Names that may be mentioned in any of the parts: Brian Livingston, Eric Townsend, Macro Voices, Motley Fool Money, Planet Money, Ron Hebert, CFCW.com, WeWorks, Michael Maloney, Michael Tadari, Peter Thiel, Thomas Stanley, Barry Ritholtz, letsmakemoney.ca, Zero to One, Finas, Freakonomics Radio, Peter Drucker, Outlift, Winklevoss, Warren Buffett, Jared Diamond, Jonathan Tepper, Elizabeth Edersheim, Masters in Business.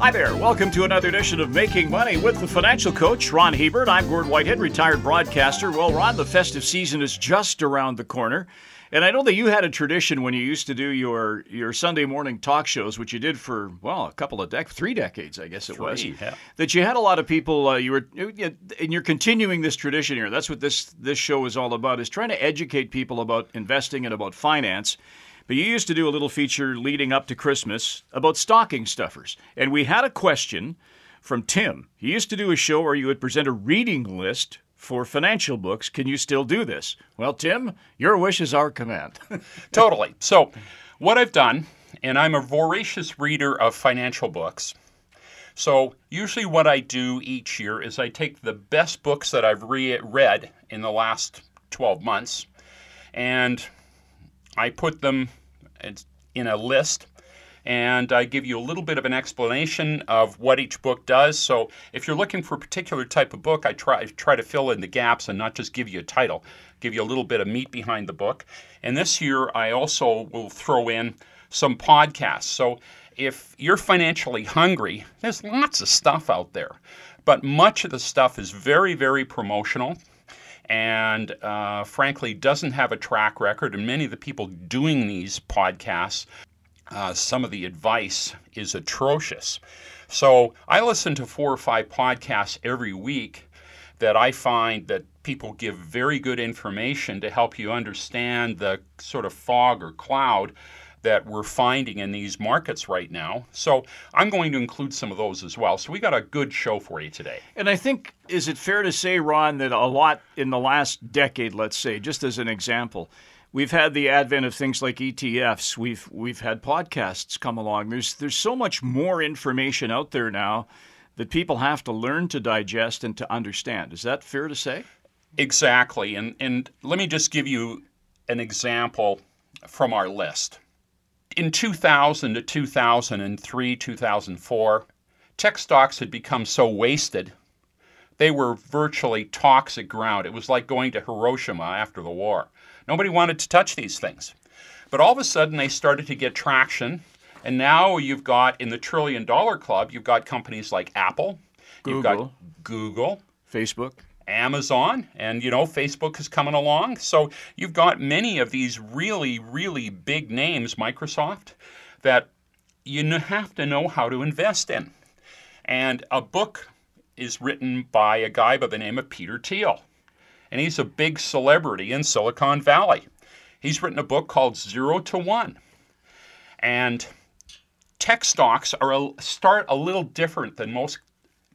Hi there, welcome to another edition of Making Money with the financial coach, Ron Hebert. I'm Gord Whitehead, retired broadcaster. Well, Ron, the festive season is just around the corner. And I know that you had a tradition when you used to do your Sunday morning talk shows, which you did for, well, a couple of decades, three decades, I guess it was, yeah. That you had a lot of people, and you're continuing this tradition here. That's what this show is all about, is trying to educate people about investing and about finance. But you used to do a little feature leading up to Christmas about stocking stuffers. And we had a question from Tim. He used to do a show where you would present a reading list for financial books. Can you still do this? Well, Tim, your wish is our command. Totally. So what I've done, and I'm a voracious reader of financial books. So usually what I do each year is I take the best books that I've read in the last 12 months, and I put them in a list, and I give you a little bit of an explanation of what each book does. So if you're looking for a particular type of book, I try to fill in the gaps and not just give you a title, give you a little bit of meat behind the book. And this year, I also will throw in some podcasts. So if you're financially hungry, there's lots of stuff out there, but much of the stuff is very, very promotional and frankly doesn't have a track record. And many of the people doing these podcasts, some of the advice is atrocious. So I listen to 4 or 5 podcasts every week that I find that people give very good information to help you understand the sort of fog or cloud that we're finding in these markets right now. So I'm going to include some of those as well. So we got a good show for you today. And I think, is it fair to say, Ron, that a lot in the last decade, let's say, just as an example, we've had the advent of things like ETFs. We've had podcasts come along. There's so much more information out there now that people have to learn to digest and to understand. Is that fair to say? Exactly. And let me just give you an example from our list. In 2000 to 2003, 2004, tech stocks had become so wasted, they were virtually toxic ground. It was like going to Hiroshima after the war. Nobody wanted to touch these things. But all of a sudden, they started to get traction. And now you've got, in the trillion-dollar club, you've got companies like Apple, Google, Facebook, Amazon, and, Facebook is coming along. So you've got many of these really, really big names, Microsoft, that you have to know how to invest in. And a book is written by a guy by the name of Peter Thiel. And he's a big celebrity in Silicon Valley. He's written a book called Zero to One. And tech stocks start a little different than most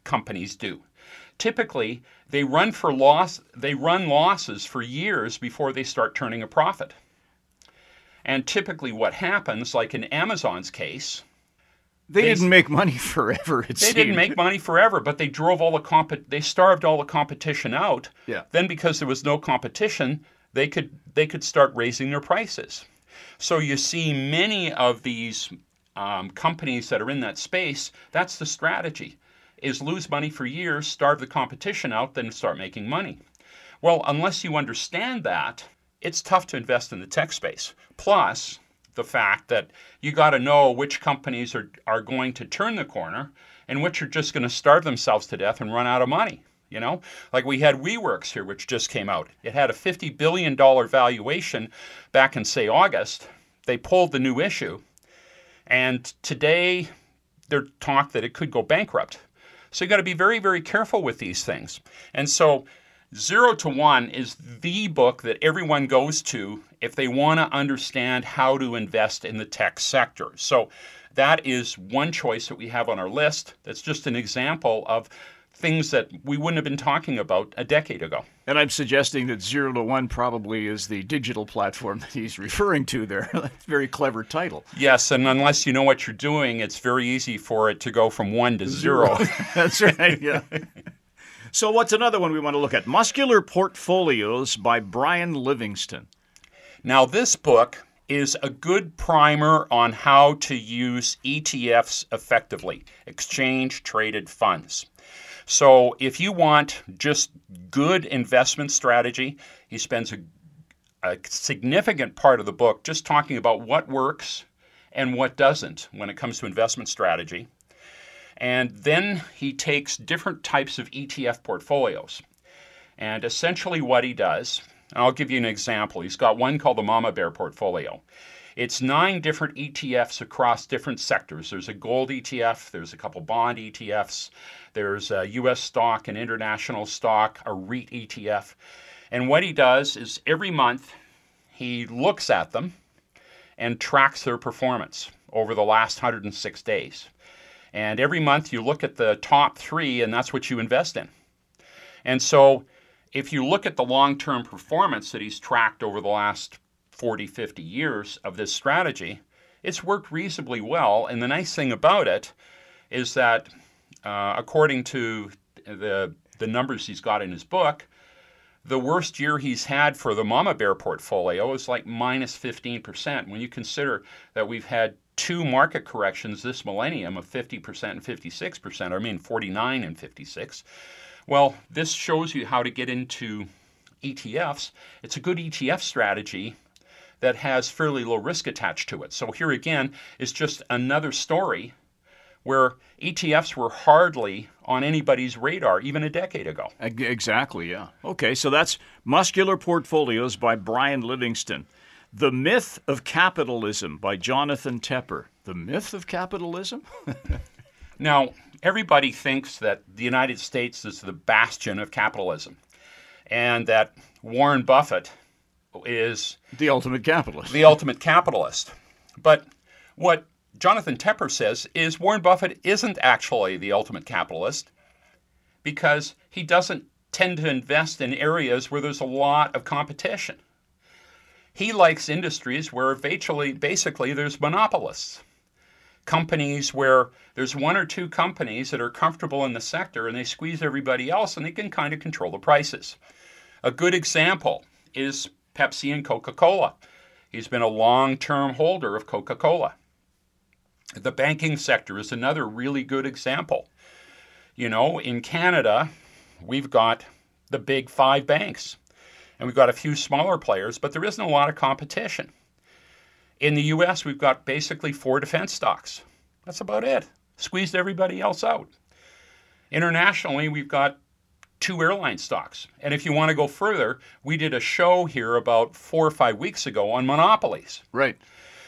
companies do. Typically, they run losses for years before they start turning a profit. And typically what happens, like in Amazon's case, They didn't make money forever, it seemed. They didn't make money forever, but they drove they starved all the competition out. Yeah. Then because there was no competition, they could start raising their prices. So you see many of these companies that are in that space, that's the strategy, is lose money for years, starve the competition out, then start making money. Well, unless you understand that, it's tough to invest in the tech space. Plus, the fact that you got to know which companies are going to turn the corner and which are just going to starve themselves to death and run out of money. Like we had WeWorks here, which just came out. It had a $50 billion valuation back in, say, August. They pulled the new issue, and today they're talk that it could go bankrupt. So you got to be very, very careful with these things. And so Zero to One is the book that everyone goes to if they want to understand how to invest in the tech sector. So that is one choice that we have on our list. That's just an example of things that we wouldn't have been talking about a decade ago. And I'm suggesting that Zero to One probably is the digital platform that he's referring to there. That's a very clever title. Yes, and unless you know what you're doing, it's very easy for it to go from 1 to 0. That's right, yeah. So what's another one we want to look at? Muscular Portfolios by Brian Livingston. Now, this book is a good primer on how to use ETFs effectively, exchange-traded funds. So if you want just good investment strategy, he spends a significant part of the book just talking about what works and what doesn't when it comes to investment strategy. And then he takes different types of ETF portfolios. And essentially what he does, and I'll give you an example. He's got one called the Mama Bear Portfolio. It's 9 different ETFs across different sectors. There's a gold ETF, there's a couple bond ETFs, there's a U.S. stock, an international stock, a REIT ETF. And what he does is every month he looks at them and tracks their performance over the last 106 days. And every month you look at the top 3 and that's what you invest in. And so if you look at the long-term performance that he's tracked over the last 40, 50 years of this strategy, it's worked reasonably well. And the nice thing about it is that according to the numbers he's got in his book, the worst year he's had for the Mama Bear portfolio is like minus 15%. When you consider that we've had 2 market corrections this millennium of 50% and 56%, or I mean 49 and 56, well, this shows you how to get into ETFs. It's a good ETF strategy that has fairly low risk attached to it. So here again is just another story where ETFs were hardly on anybody's radar even a decade ago. Exactly, yeah. Okay, so that's Muscular Portfolios by Brian Livingston. The Myth of Capitalism by Jonathan Tepper. The Myth of Capitalism? Now, everybody thinks that the United States is the bastion of capitalism and that Warren Buffett is the ultimate capitalist. But what Jonathan Tepper says is Warren Buffett isn't actually the ultimate capitalist because he doesn't tend to invest in areas where there's a lot of competition. He likes industries where eventually, basically there's monopolists, companies where there's 1 or 2 companies that are comfortable in the sector and they squeeze everybody else and they can kind of control the prices. A good example is Pepsi and Coca-Cola. He's been a long-term holder of Coca-Cola. The banking sector is another really good example. You know, in Canada, we've got the big 5 banks, and we've got a few smaller players, but there isn't a lot of competition. In the U.S., we've got basically 4 defense stocks. That's about it. Squeezed everybody else out. Internationally, we've got 2 airline stocks. And if you want to go further, we did a show here about 4 or 5 weeks ago on monopolies. Right.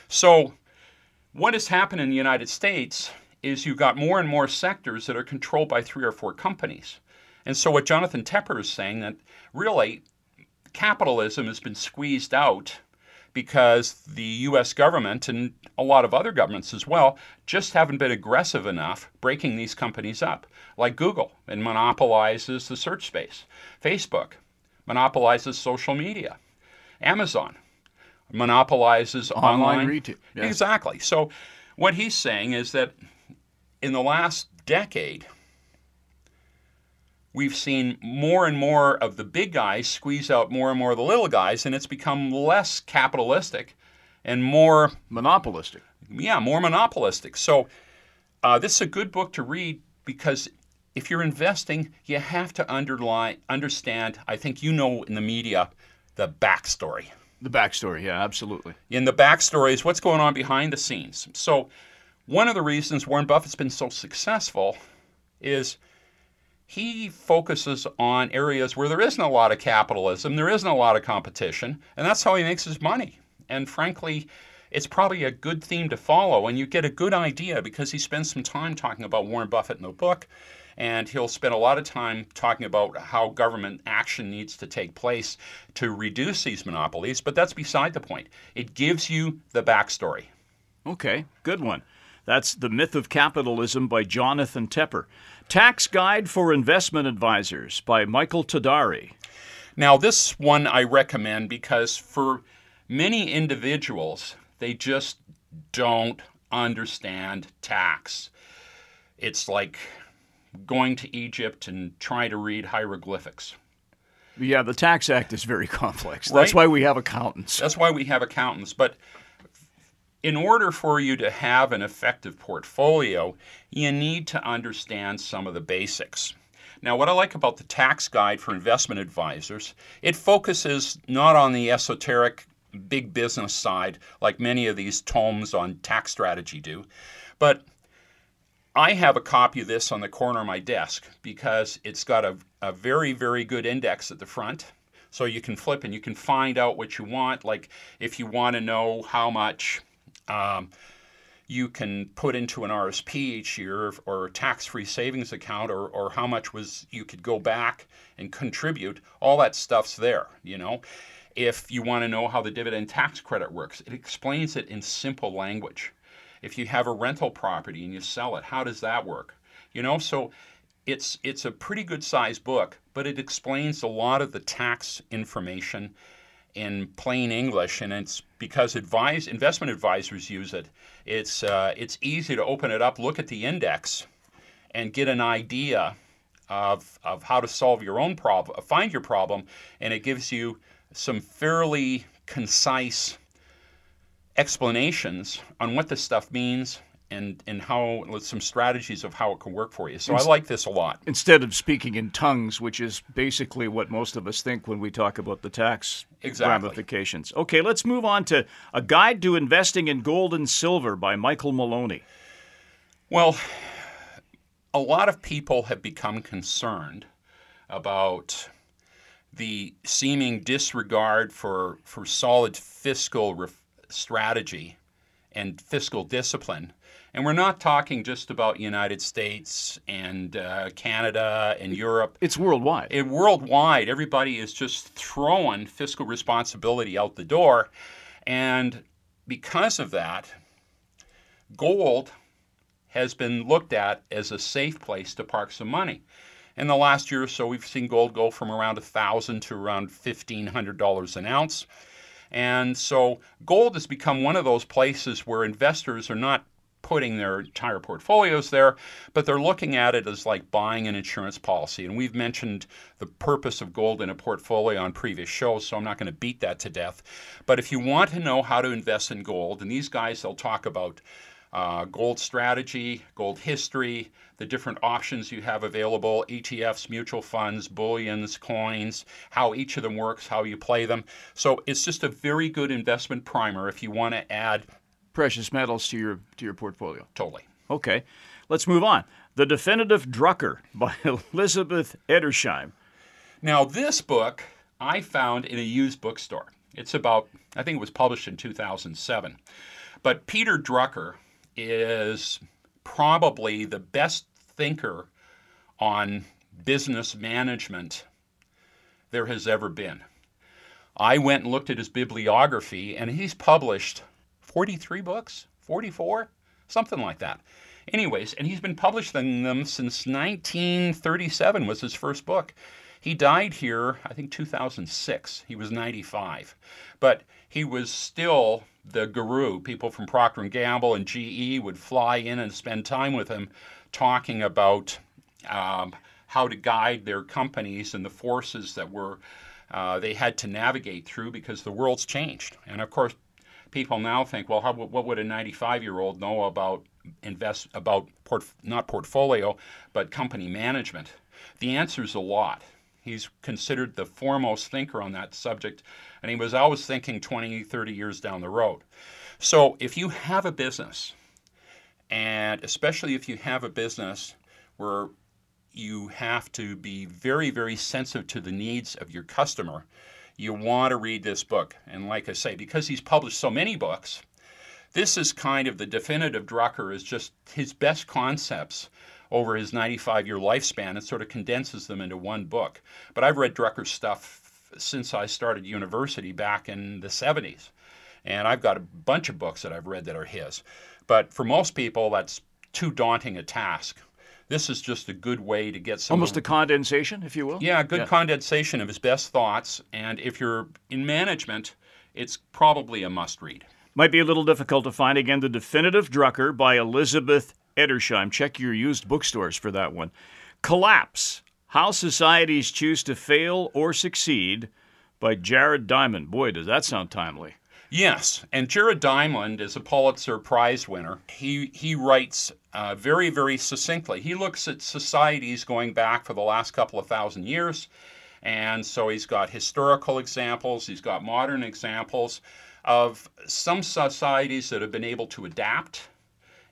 So what has happened in the United States is you've got more and more sectors that are controlled by 3 or 4 companies. And so what Jonathan Tepper is saying that really capitalism has been squeezed out because the U.S. government and a lot of other governments as well just haven't been aggressive enough breaking these companies up, like Google, and monopolizes the search space. Facebook monopolizes social media. Amazon monopolizes online retail. Yeah. Exactly. So what he's saying is that in the last decade, we've seen more and more of the big guys squeeze out more and more of the little guys, and it's become less capitalistic and more monopolistic. Yeah, more monopolistic. So this is a good book to read because if you're investing, you have to understand, I think you know in the media, the backstory. The backstory, yeah, absolutely. In the backstory is what's going on behind the scenes. So one of the reasons Warren Buffett's been so successful is he focuses on areas where there isn't a lot of capitalism, there isn't a lot of competition, and that's how he makes his money. And frankly, it's probably a good theme to follow, and you get a good idea because he spends some time talking about Warren Buffett in the book, and he'll spend a lot of time talking about how government action needs to take place to reduce these monopolies, but that's beside the point. It gives you the backstory. Okay, good one. That's The Myth of Capitalism by Jonathan Tepper. Tax Guide for Investment Advisors by Michael Tadari. Now, this one I recommend because for many individuals, they just don't understand tax. It's like going to Egypt and trying to read hieroglyphics. Yeah, the Tax Act is very complex. Right? That's why we have accountants. But in order for you to have an effective portfolio, you need to understand some of the basics. Now, what I like about the Tax Guide for Investment Advisors, it focuses not on the esoteric big business side like many of these tomes on tax strategy do, but I have a copy of this on the corner of my desk because it's got a very, very good index at the front. So you can flip and you can find out what you want. Like if you want to know how much you can put into an RSP each year or a tax-free savings account or how much was you could go back and contribute, all that stuff's there, you know. If you want to know how the dividend tax credit works, it explains it in simple language. If you have a rental property and you sell it, how does that work? You know, so it's a pretty good sized book, but it explains a lot of the tax information in plain English, and it's because investment advisors use it. It's easy to open it up, look at the index, and get an idea of how to solve your own problem, find your problem, and it gives you some fairly concise explanations on what this stuff means and how, with some strategies of how it can work for you. So I like this a lot. Instead of speaking in tongues, which is basically what most of us think when we talk about the tax ramifications. Okay, let's move on to A Guide to Investing in Gold and Silver by Michael Maloney. Well, a lot of people have become concerned about the seeming disregard for solid fiscal strategy and fiscal discipline. And we're not talking just about United States and Canada and Europe. It's worldwide. Worldwide, everybody is just throwing fiscal responsibility out the door. And because of that, gold has been looked at as a safe place to park some money. In the last year or so, we've seen gold go from around $1,000 to around $1,500 an ounce. And so gold has become one of those places where investors are not putting their entire portfolios there, but they're looking at it as like buying an insurance policy. And we've mentioned the purpose of gold in a portfolio on previous shows, so I'm not going to beat that to death. But if you want to know how to invest in gold, and these guys, they'll talk about gold strategy, gold history, the different options you have available, ETFs, mutual funds, bullions, coins, how each of them works, how you play them. So it's just a very good investment primer if you want to add precious metals to your portfolio. Totally. Okay. Let's move on. The Definitive Drucker by Elizabeth Edersheim. Now, this book I found in a used bookstore. It's about, I think it was published in 2007. But Peter Drucker is probably the best thinker on business management there has ever been. I went and looked at his bibliography, and he's published 43 books, 44, something like that. Anyways, and he's been publishing them since 1937 was his first book. He died here, I think, 2006. He was 95. But he was still the guru. People from Procter & Gamble and GE would fly in and spend time with him talking about how to guide their companies and the forces that were they had to navigate through because the world's changed. And, of course, people now think, well, what would a 95-year-old know about portfolio, but company management? The answer's a lot. He's considered the foremost thinker on that subject, and he was always thinking 20, 30 years down the road. So if you have a business, and especially if you have a business where you have to be very, very sensitive to the needs of your customer, you want to read this book. And like I say, because he's published so many books, this is kind of the Definitive Drucker is just his best concepts over his 95-year lifespan and sort of condenses them into one book. But I've read Drucker's stuff since I started university back in the 70s. And I've got a bunch of books that I've read that are his. But for most people, that's too daunting a task. This is just a good way to get some... Almost a condensation, if you will? Yeah, condensation of his best thoughts. And if you're in management, it's probably a must-read. Might be a little difficult to find. Again, The Definitive Drucker by Elizabeth Edersheim. Check your used bookstores for that one. Collapse, How Societies Choose to Fail or Succeed by Jared Diamond. Boy, does that sound timely. Yes, and Jared Diamond is a Pulitzer Prize winner. He writes very, very succinctly. He looks at societies going back for the last couple of thousand years, and so he's got historical examples, he's got modern examples of some societies that have been able to adapt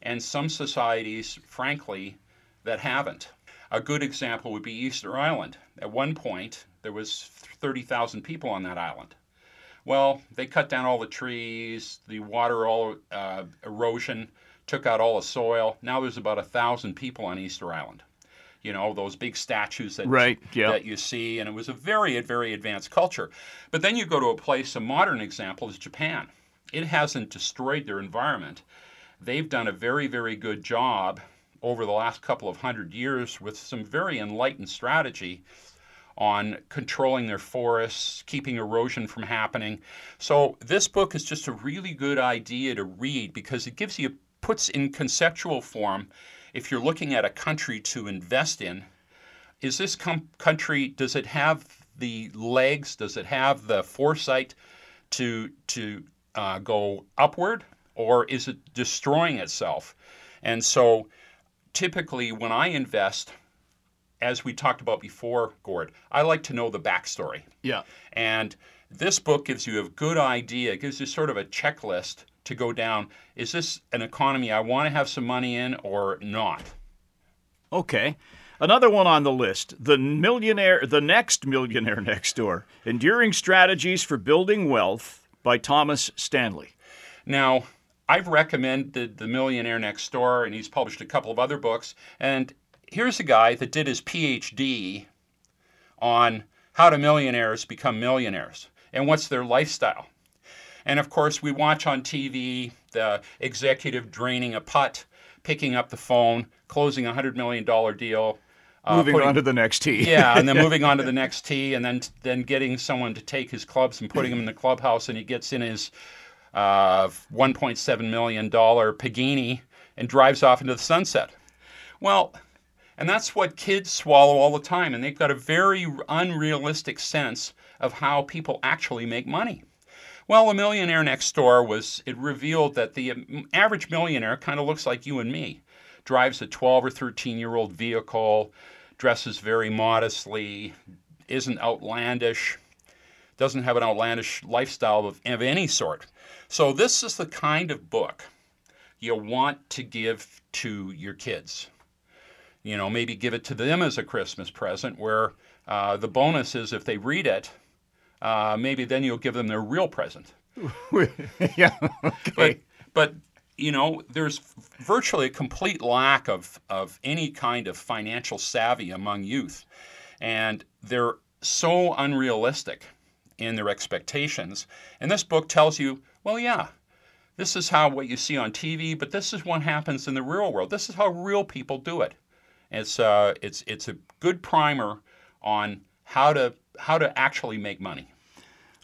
and some societies, frankly, that haven't. A good example would be Easter Island. At one point, there was 30,000 people on that island. Well, they cut down all the trees, the water erosion took out all the soil. Now there's about 1,000 people on Easter Island. You know, those big statues that, that you see. And it was a very, very advanced culture. But then you go to a place, a modern example is Japan. It hasn't destroyed their environment. They've done a very, very good job over the last couple of hundred years with some very enlightened strategy on controlling their forests, keeping erosion from happening. So this book is just a really good idea to read because it gives you, puts in conceptual form, if you're looking at a country to invest in, is this country, does it have the legs, does it have the foresight to go upward, or is it destroying itself? And so typically when I invest, as we talked about before, Gord, I like to know the backstory. Yeah. And this book gives you a good idea. It gives you sort of a checklist to go down. Is this an economy I want to have some money in or not? Okay. Another one on the list, The Next Millionaire Next Door, Enduring Strategies for Building Wealth by Thomas Stanley. Now, I've recommended The Millionaire Next Door, and he's published a couple of other books. And here's a guy that did his PhD on how do millionaires become millionaires and what's their lifestyle. And of course, we watch on TV the executive draining a putt, picking up the phone, closing a $100 million deal. Moving on to the next tee. Yeah, and then moving on to the next tee, and then getting someone to take his clubs and putting them in the clubhouse, and he gets in his $1.7 million Pagini and drives off into the sunset. Well, and that's what kids swallow all the time, and they've got a very unrealistic sense of how people actually make money. Well, A Millionaire Next Door it revealed that the average millionaire kind of looks like you and me, drives a 12 or 13-year-old vehicle, dresses very modestly, isn't outlandish, doesn't have an outlandish lifestyle of any sort. So this is the kind of book you want to give to your kids. You know, maybe give it to them as a Christmas present where the bonus is if they read it, maybe then you'll give them their real present. Yeah. Okay. But you know, there's virtually a complete lack of any kind of financial savvy among youth. And they're so unrealistic in their expectations. And this book tells you, well, yeah, this is how what you see on TV, but this is what happens in the real world. This is how real people do it. It's a good primer on how to actually make money.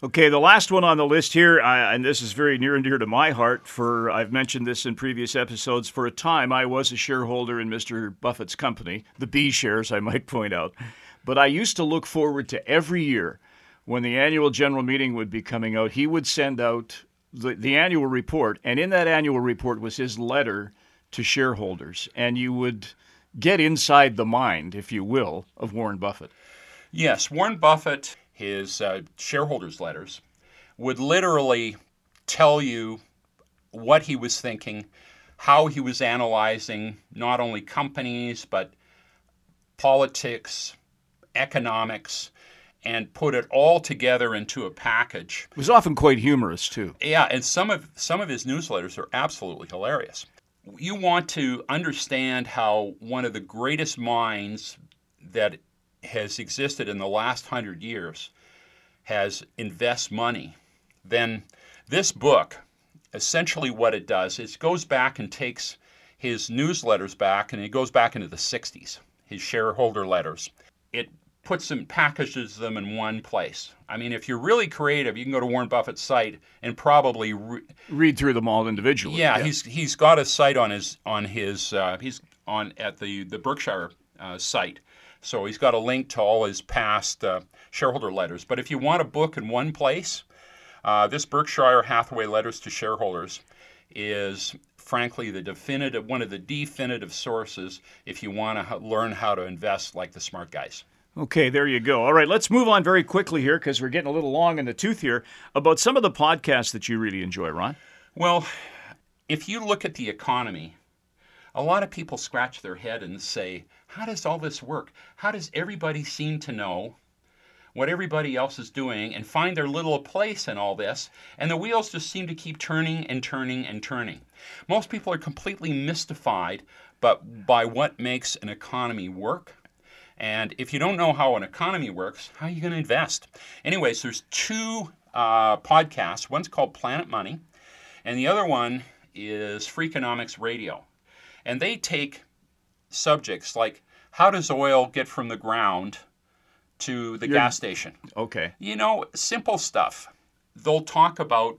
Okay, the last one on the list here, and this is very near and dear to my heart, for I've mentioned this in previous episodes. For a time, I was a shareholder in Mr. Buffett's company, the B shares, I might point out. But I used to look forward to every year when the annual general meeting would be coming out. He would send out the annual report, and in that annual report was his letter to shareholders. And you would get inside the mind, if you will, of Warren Buffett. Yes, Warren Buffett, his shareholders' letters, would literally tell you what he was thinking, how he was analyzing not only companies, but politics, economics, and put it all together into a package. It was often quite humorous, too. Yeah, and some of his newsletters are absolutely hilarious. You want to understand how one of the greatest minds that has existed in the last 100 years has invest money, then this book, essentially what it does is goes back and takes his newsletters back, and it goes back into the 60s, his shareholder letters. It puts them, packages them in one place. I mean, if you're really creative, you can go to Warren Buffett's site and probably read through them all individually. Yeah, yeah. He's got a site at the Berkshire site. So he's got a link to all his past shareholder letters. But if you want a book in one place, this Berkshire Hathaway Letters to Shareholders is, frankly, one of the definitive sources if you want to learn how to invest like the smart guys. Okay, there you go. All right, let's move on very quickly here because we're getting a little long in the tooth here about some of the podcasts that you really enjoy, Ron. Well, if you look at the economy A lot of people scratch their head and say, how does all this work? How does everybody seem to know what everybody else is doing and find their little place in all this? And the wheels just seem to keep turning and turning and turning. Most people are completely mystified by what makes an economy work. And if you don't know how an economy works, how are you going to invest? Anyways, there's two podcasts. One's called Planet Money, and the other one is Freakonomics Radio. And they take subjects like, how does oil get from the ground to the gas station? Okay. You know, simple stuff. They'll talk about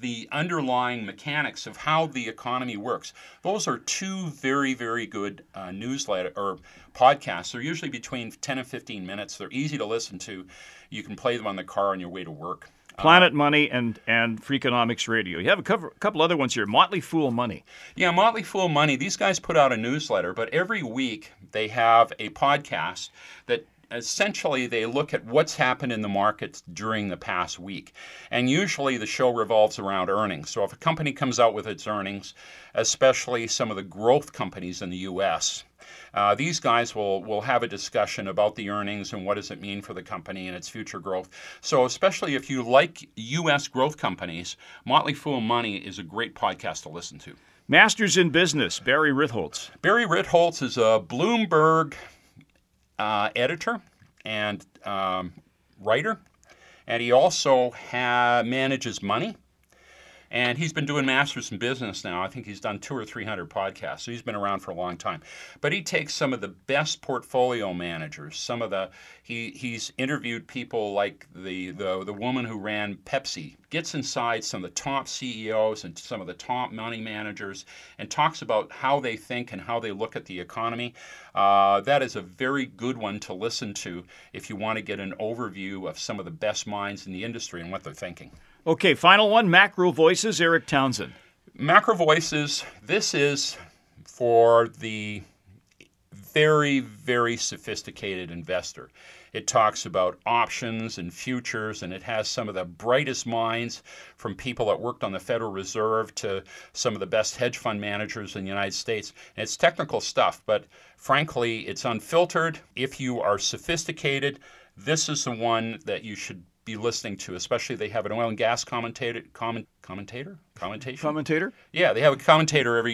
the underlying mechanics of how the economy works. Those are two very, very good newsletter or podcasts. They're usually between 10 and 15 minutes. They're easy to listen to. You can play them on the car on your way to work. Planet Money and Freakonomics Radio. You have a couple other ones here. Motley Fool Money. Yeah, Motley Fool Money. These guys put out a newsletter, but every week they have a podcast that essentially they look at what's happened in the markets during the past week. And usually the show revolves around earnings. So if a company comes out with its earnings, especially some of the growth companies in the U.S., these guys will have a discussion about the earnings and what does it mean for the company and its future growth. So especially if you like U.S. growth companies, Motley Fool Money is a great podcast to listen to. Masters in Business, Barry Ritholtz. Barry Ritholtz is a Bloomberg editor and writer, and he also manages money. And he's been doing Masters in Business now. I think he's done 200 or 300 podcasts, so he's been around for a long time. But he takes some of the best portfolio managers. Some of the he's interviewed people like the woman who ran Pepsi. Gets inside some of the top CEOs and some of the top money managers, and talks about how they think and how they look at the economy. That is a very good one to listen to if you want to get an overview of some of the best minds in the industry and what they're thinking. Okay, final one, Macro Voices, Eric Townsend. Macro Voices, this is for the very, very sophisticated investor. It talks about options and futures, and it has some of the brightest minds from people that worked on the Federal Reserve to some of the best hedge fund managers in the United States. And it's technical stuff, but frankly, it's unfiltered. If you are sophisticated, this is the one that you should be listening to, especially they have an oil and gas commentator. Yeah, they have a commentator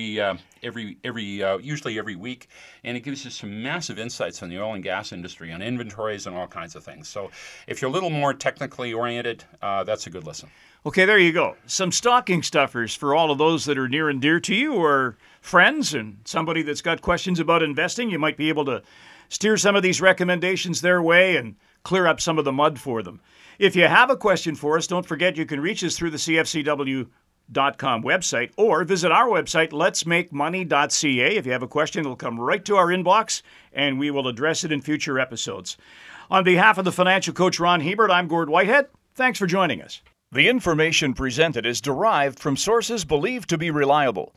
usually every week, and it gives you some massive insights on the oil and gas industry, on inventories, and all kinds of things. So, if you're a little more technically oriented, that's a good listen. Okay, there you go. Some stocking stuffers for all of those that are near and dear to you, or friends, and somebody that's got questions about investing. You might be able to steer some of these recommendations their way and clear up some of the mud for them. If you have a question for us, don't forget you can reach us through the CFCW.com website or visit our website, letsmakemoney.ca. If you have a question, it'll come right to our inbox, and we will address it in future episodes. On behalf of the financial coach, Ron Hebert, I'm Gord Whitehead. Thanks for joining us. The information presented is derived from sources believed to be reliable.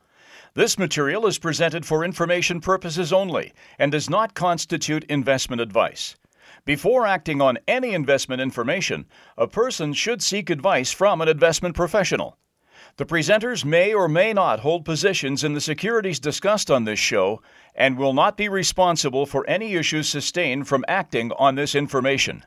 This material is presented for information purposes only and does not constitute investment advice. Before acting on any investment information, a person should seek advice from an investment professional. The presenters may or may not hold positions in the securities discussed on this show and will not be responsible for any issues sustained from acting on this information.